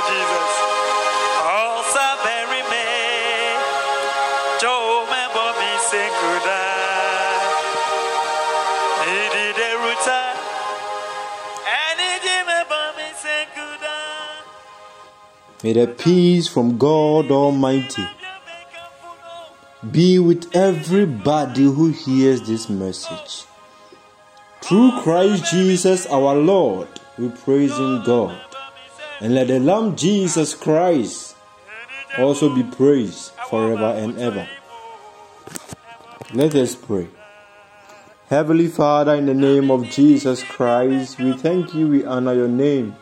to Jesus. Oh, Mary May, Joe, my mommy, say good night. He did a ruta, and he did my mommy, say good night. May the peace from God Almighty be with everybody who hears this message. Through Christ Jesus our Lord, we praise in God. And let the Lamb Jesus Christ also be praised forever and ever. Let us pray. Heavenly Father, in the name of Jesus Christ, we thank you, we honor your name.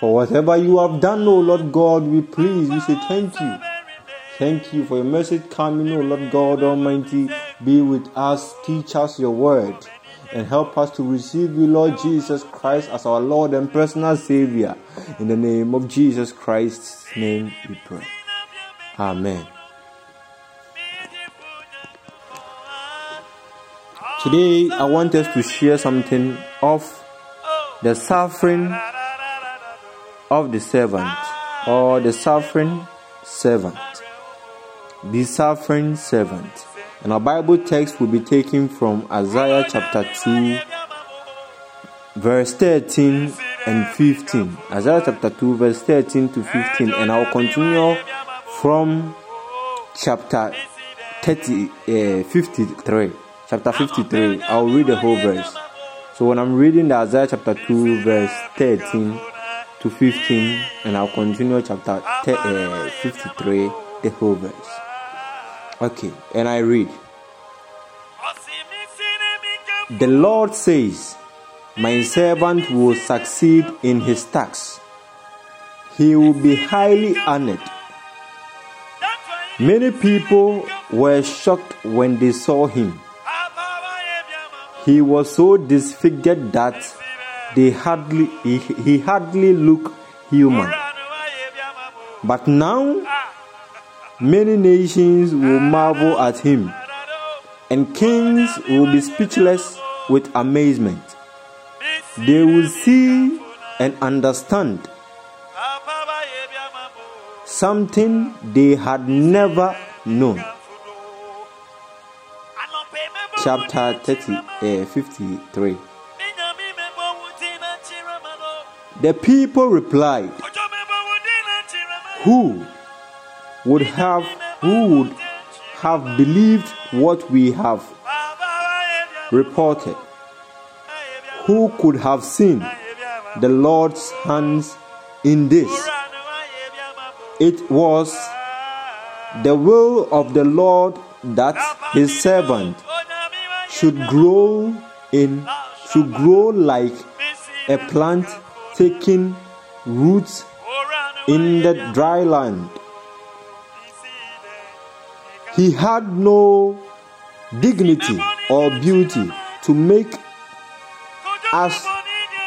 For whatever you have done, O Lord God, we please, we say thank you. Thank you for your message coming, O Lord God Almighty. Be with us, teach us your word, and help us to receive you, Lord Jesus Christ, as our Lord and personal Savior. In the name of Jesus Christ's name we pray. Amen. Today I want us to share something of the suffering of the servant, or the suffering servant. The suffering servant. And our Bible text will be taken from Isaiah chapter 2, verse 13 and 15. Isaiah chapter 2, verse 13 to 15. And I will continue from chapter 53. Chapter 53. I will read the whole verse. So when I'm reading the Isaiah chapter 2, verse 13 to 15, and I will continue chapter 53, the whole verse. Okay, and I read. The Lord says, my servant will succeed in his task. He will be highly honored. Many people were shocked when they saw him. He was so disfigured that he hardly looked human. But now, many nations will marvel at him, and kings will be speechless with amazement. They will see and understand something they had never known. Chapter 53. The people replied, Who would have believed what we have reported? Who could have seen the Lord's hands in this? It was the will of the Lord that his servant should grow like a plant taking roots in the dry land. He had no dignity or beauty to make us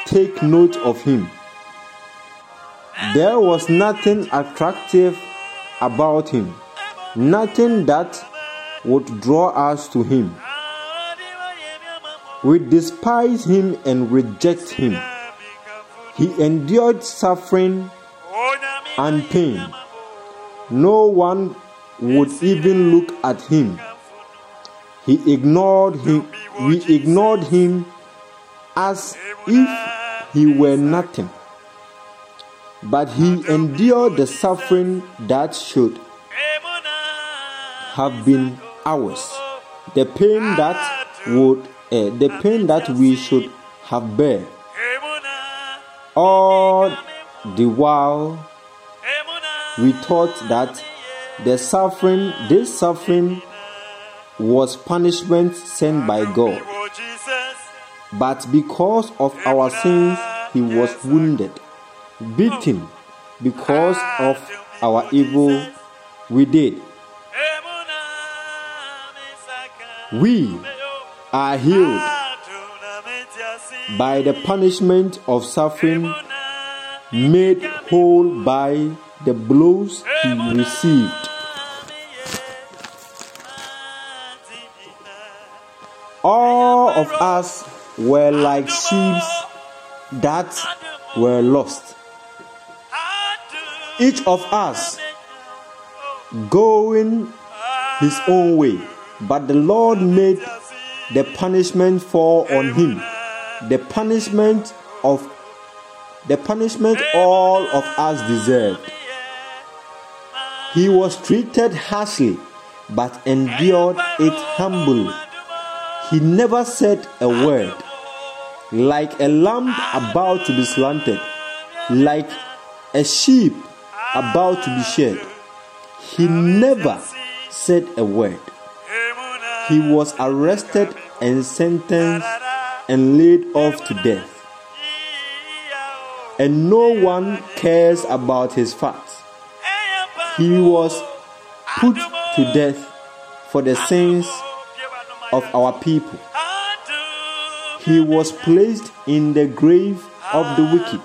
take note of him. There was nothing attractive about him, nothing that would draw us to him. We despise him and reject him. He endured suffering and pain. No one would even look at him. We ignored him as if he were nothing. But he endured the suffering that should have been ours, the pain that we should have bear. All the while, we thought that this suffering was punishment sent by God. But because of our sins, he was wounded, beaten because of our evil we did. We are healed by the punishment of suffering, made whole by the blows he received. All of us were like sheep that were lost. each of us going his own way, but the Lord made the punishment fall on him, the punishment all of us deserved. He was treated harshly, but endured it humbly. He never said a word. Like a lamb about to be slaughtered, like a sheep about to be shed, he never said a word. He was arrested and sentenced and laid off to death. And no one cares about his facts. He was put to death for the sins of our people. He was placed in the grave of the wicked.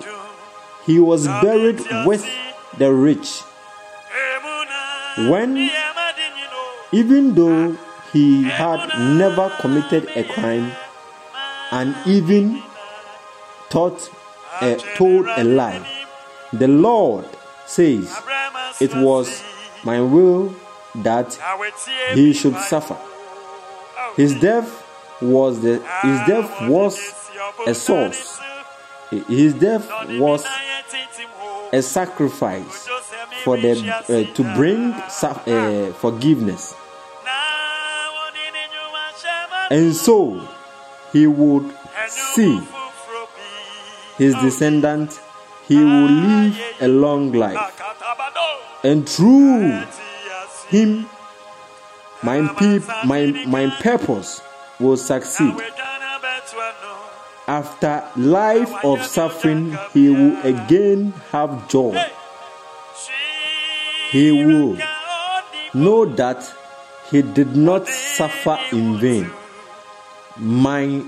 He was buried with the rich. Even though he had never committed a crime and even told a lie, the Lord says, "It was my will that he should suffer." His death was a sacrifice for to bring forgiveness, and so he would see his descendant. He will live a long life, and through him, my purpose will succeed. After life of suffering, he will again have joy. He will know that he did not suffer in vain. My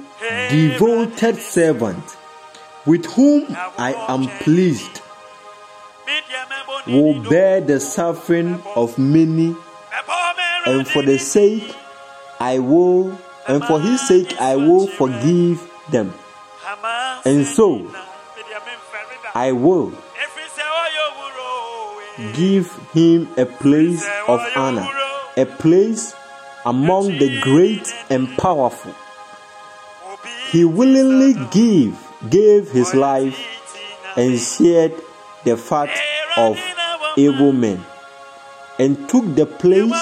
devoted servant, with whom I am pleased, will bear the suffering of many, and for his sake I will forgive them. And so I will give him a place of honor, a place among the great and powerful. He willingly gave his life and shared the fat of evil men, and took the place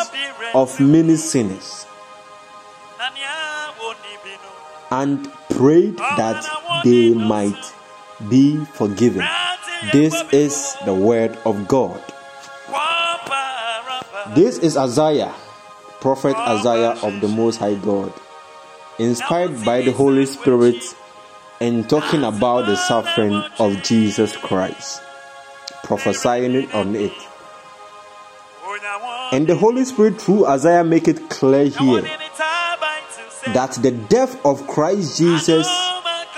of many sinners, and prayed that they might be forgiven. This is the word of God. This is Isaiah, prophet Isaiah of the Most High God, inspired by the Holy Spirit, and talking about the suffering of Jesus Christ, prophesying on it. And the Holy Spirit through Isaiah make it clear here that the death of Christ Jesus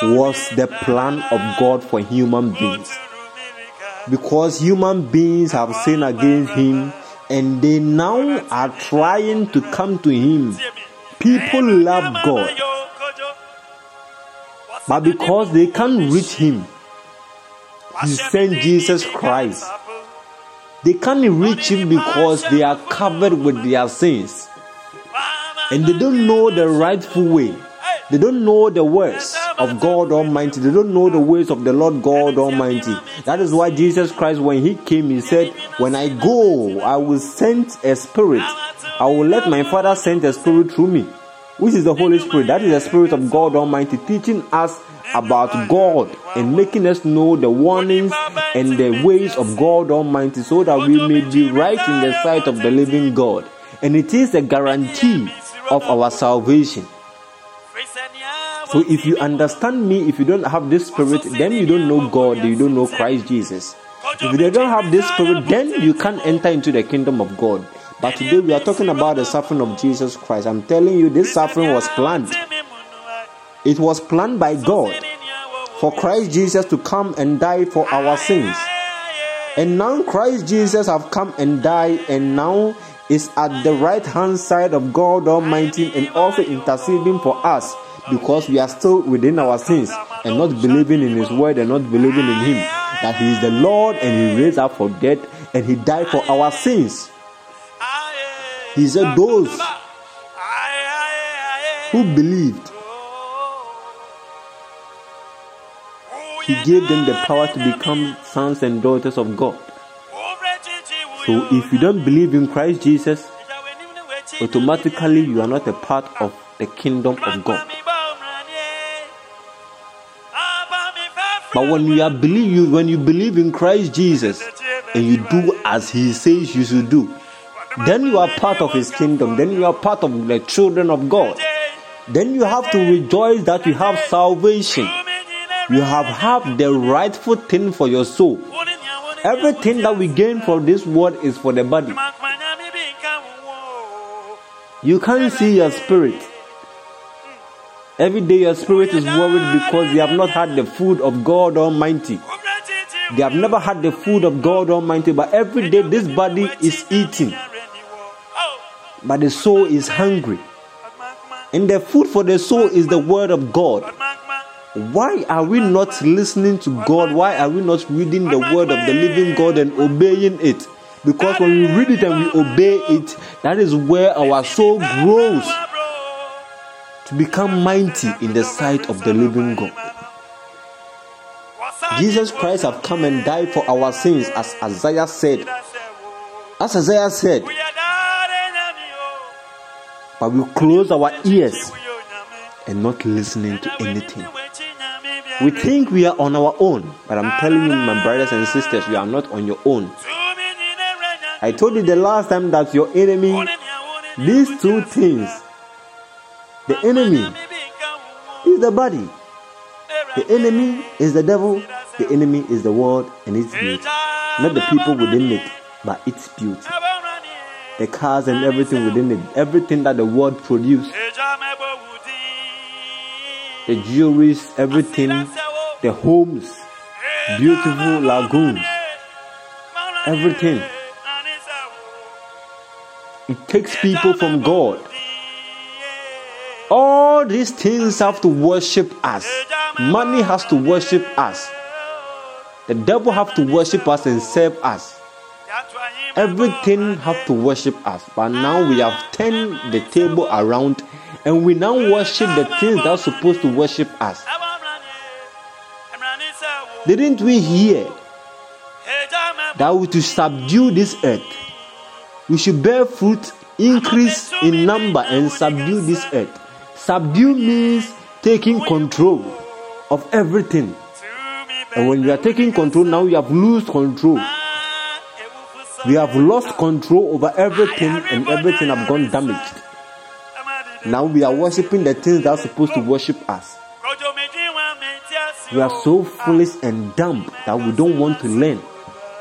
was the plan of God for human beings, because human beings have sinned against him, and they now are trying to come to him. People love God, but because they can't reach him, he sent Jesus Christ. They can't reach him because they are covered with their sins, and they don't know the rightful way. They don't know the words of God Almighty. They don't know the ways of the Lord God Almighty. That is why Jesus Christ, when he came, he said, "When I go, I will send a spirit. I will let my Father send a spirit through me," which is the Holy Spirit. That is the Spirit of God Almighty, teaching us about God and making us know the warnings and the ways of God Almighty, so that we may be right in the sight of the living God. And it is a guarantee of our salvation. So if you understand me, if you don't have this Spirit, then you don't know God, you don't know Christ Jesus. If you don't have this Spirit, then you can't enter into the kingdom of God. But today we are talking about the suffering of Jesus Christ. I'm telling you, this suffering was planned. It was planned by God for Christ Jesus to come and die for our sins. And now Christ Jesus have come and died, and now is at the right hand side of God Almighty, and also interceding for us, because we are still within our sins and not believing in his word and not believing in him, that he is the Lord and he raised up from death and he died for our sins. He said those who believed, he gave them the power to become sons and daughters of God. So if you don't believe in Christ Jesus, automatically you are not a part of the kingdom of God. But when you believe in Christ Jesus and you do as he says you should do, then you are part of his kingdom. Then you are part of the children of God. Then you have to rejoice that you have salvation. You have had the rightful thing for your soul. Everything that we gain from this world is for the body. You can't see your spirit. Every day your spirit is worried because they have not had the food of God Almighty. They have never had the food of God Almighty, but every day this body is eating. But the soul is hungry. And the food for the soul is the word of God. Why are we not listening to God? Why are we not reading the word of the living God and obeying it? Because when we read it and we obey it, that is where our soul grows to become mighty in the sight of the living God. Jesus Christ has come and died for our sins, as Isaiah said. But we close our ears and not listening to anything. We think we are on our own, but I'm telling you, my brothers and sisters, you are not on your own. I told you the last time that your enemy, these two things, the enemy is the body. The enemy is the devil. The enemy is the world and its beauty. Not the people within it, but its beauty. The cars and everything within it. Everything that the world produces. The jewelries, everything. The homes. Beautiful lagoons. Everything. It takes people from God. All these things have to worship us. Money has to worship us. The devil have to worship us and serve us. Everything have to worship us. But now we have turned the table around and we now worship the things that are supposed to worship us. Didn't we hear that we should subdue this earth? We should bear fruit, increase in number, and subdue this earth. Subdue means taking control of everything. And when you are taking control, now you have lost control. We have lost control over everything, and everything have gone damaged. Now we are worshipping the things that are supposed to worship us. We are so foolish and dumb that we don't want to learn.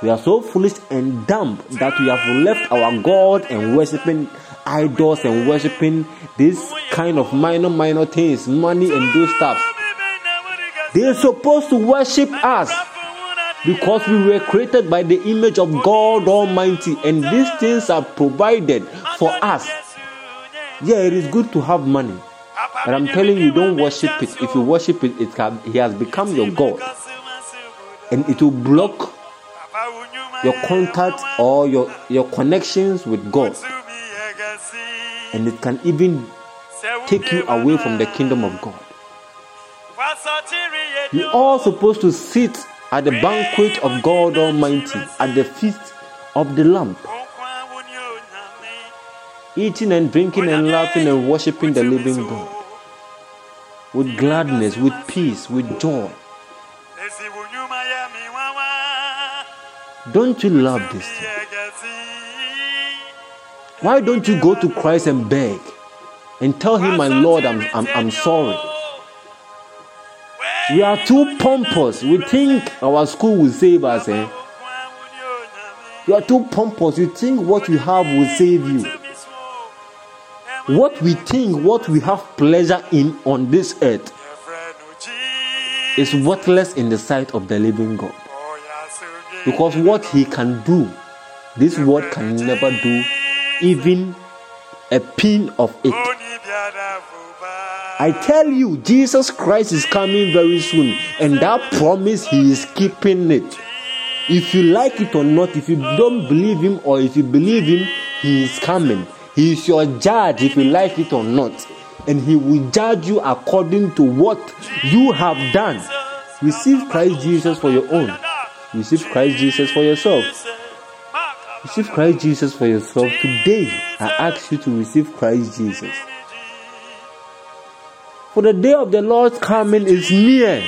We are so foolish and dumb that we have left our God and worshipping idols and worshipping this kind of minor things, money and those stuff. They are supposed to worship us because we were created by the image of God Almighty, and these things are provided for us. Yeah, it is good to have money, but I'm telling you, don't worship it. If you worship it, he has become your God, and it will block your contact or your connections with God, and it can even take you away from the kingdom of God. You're all supposed to sit at the banquet of God Almighty, at the feast of the Lamb, eating and drinking and laughing and worshiping the living God with gladness, with peace, with joy. Don't you love this thing? Why don't you go to Christ and beg and tell him, my Lord, I'm sorry? We are too pompous. We think our school will save us. You are too pompous. You think what you have will save you. What we think, what we have pleasure in on this earth is worthless in the sight of the living God. Because what he can do, this world can never do, even a pin of it. I tell you, Jesus Christ is coming very soon, and that promise, he is keeping it. If you like it or not, if you don't believe him or if you believe him, he is coming. He is your judge if you like it or not. And he will judge you according to what you have done. Receive Christ Jesus for your own. Receive Christ Jesus for yourself. Receive Christ Jesus for yourself. Today, I ask you to receive Christ Jesus. For the day of the Lord's coming is near.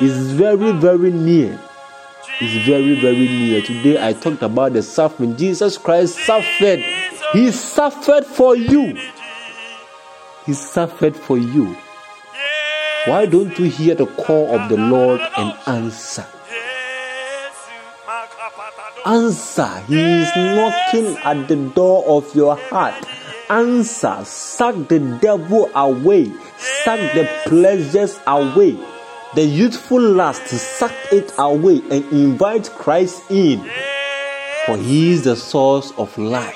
It's very, very near. It's very, very near. Today, I talked about the suffering. Jesus Christ suffered. He suffered for you. He suffered for you. Why don't you hear the call of the Lord and answer? Answer. He is knocking at the door of your heart. Answer. Suck the devil away. Suck the pleasures away. The youthful lust, suck it away and invite Christ in. For he is the source of life.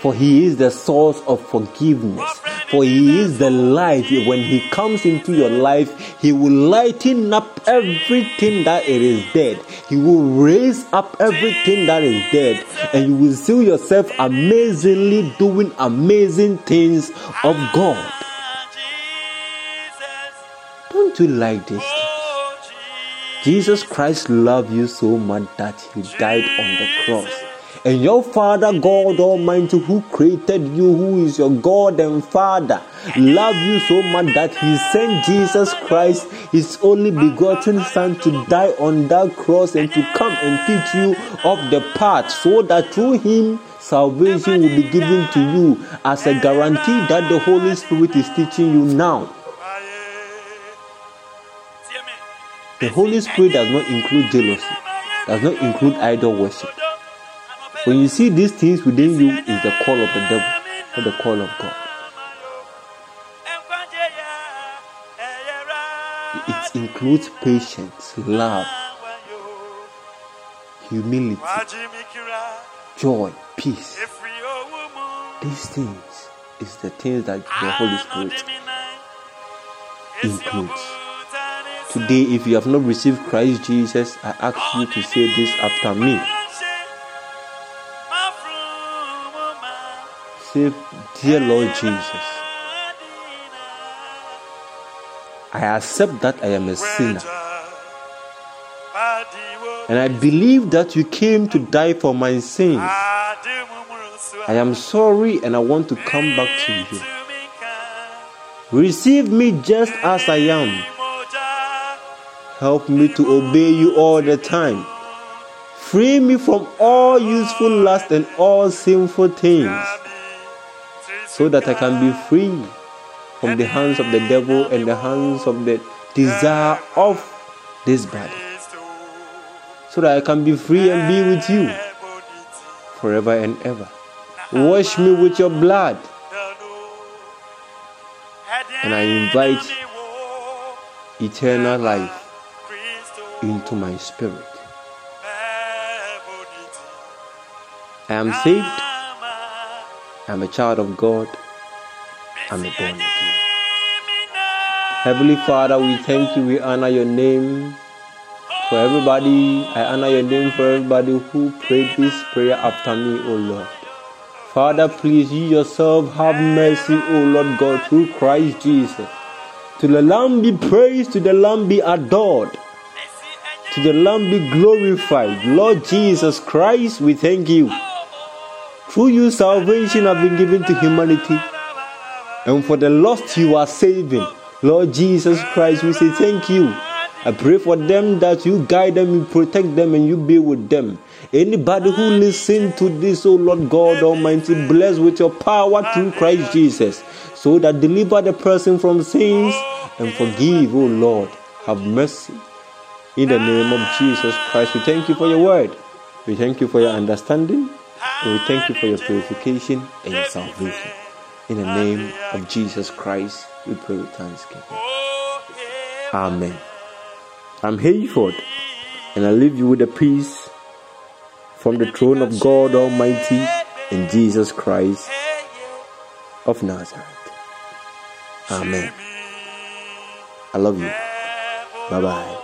For he is the source of forgiveness. For he is the light. When he comes into your life, he will lighten up everything that it is dead. He will raise up everything that is dead. And you will see yourself amazingly doing amazing things of God. Don't you like this? Jesus Christ loved you so much that he died on the cross. And your Father, God Almighty, who created you, who is your God and Father, loved you so much that he sent Jesus Christ, his only begotten Son, to die on that cross and to come and teach you of the path, so that through him salvation will be given to you as a guarantee that the Holy Spirit is teaching you now. The Holy Spirit does not include jealousy, does not include idol worship. When you see these things within you, is the call of the devil, not the call of God. It includes patience, love, humility, joy, peace. These things is the things that the Holy Spirit includes. Today, if you have not received Christ Jesus, I ask you to say this after me. Say, dear Lord Jesus, I accept that I am a sinner. And I believe that you came to die for my sins. I am sorry and I want to come back to you. Receive me just as I am. Help me to obey you all the time. Free me from all useful lust and all sinful things, so that I can be free from the hands of the devil and the hands of the desire of this body, so that I can be free and be with you forever and ever. Wash me with your blood, and I invite eternal life into my spirit. I am saved. I'm a child of God. I'm a born again. Heavenly Father, we thank you. We honor your name for everybody. I honor your name for everybody who prayed this prayer after me, O Lord. Father, please, you yourself have mercy, O Lord God, through Christ Jesus. To the Lamb be praised, to the Lamb be adored, to the Lamb be glorified. Lord Jesus Christ, we thank you. Through you, salvation has been given to humanity. And for the lost, you are saving. Lord Jesus Christ, we say thank you. I pray for them that you guide them, you protect them, and you be with them. Anybody who listens to this, O Lord God Almighty, bless with your power through Christ Jesus, so that deliver the person from sins and forgive, O Lord. Have mercy. In the name of Jesus Christ, we thank you for your word. We thank you for your understanding. And we thank you for your purification and your salvation. In the name of Jesus Christ, we pray with thanksgiving. Amen. I'm Hayford, and I leave you with a peace from the throne of God Almighty and Jesus Christ of Nazareth. Amen. I love you. Bye-bye.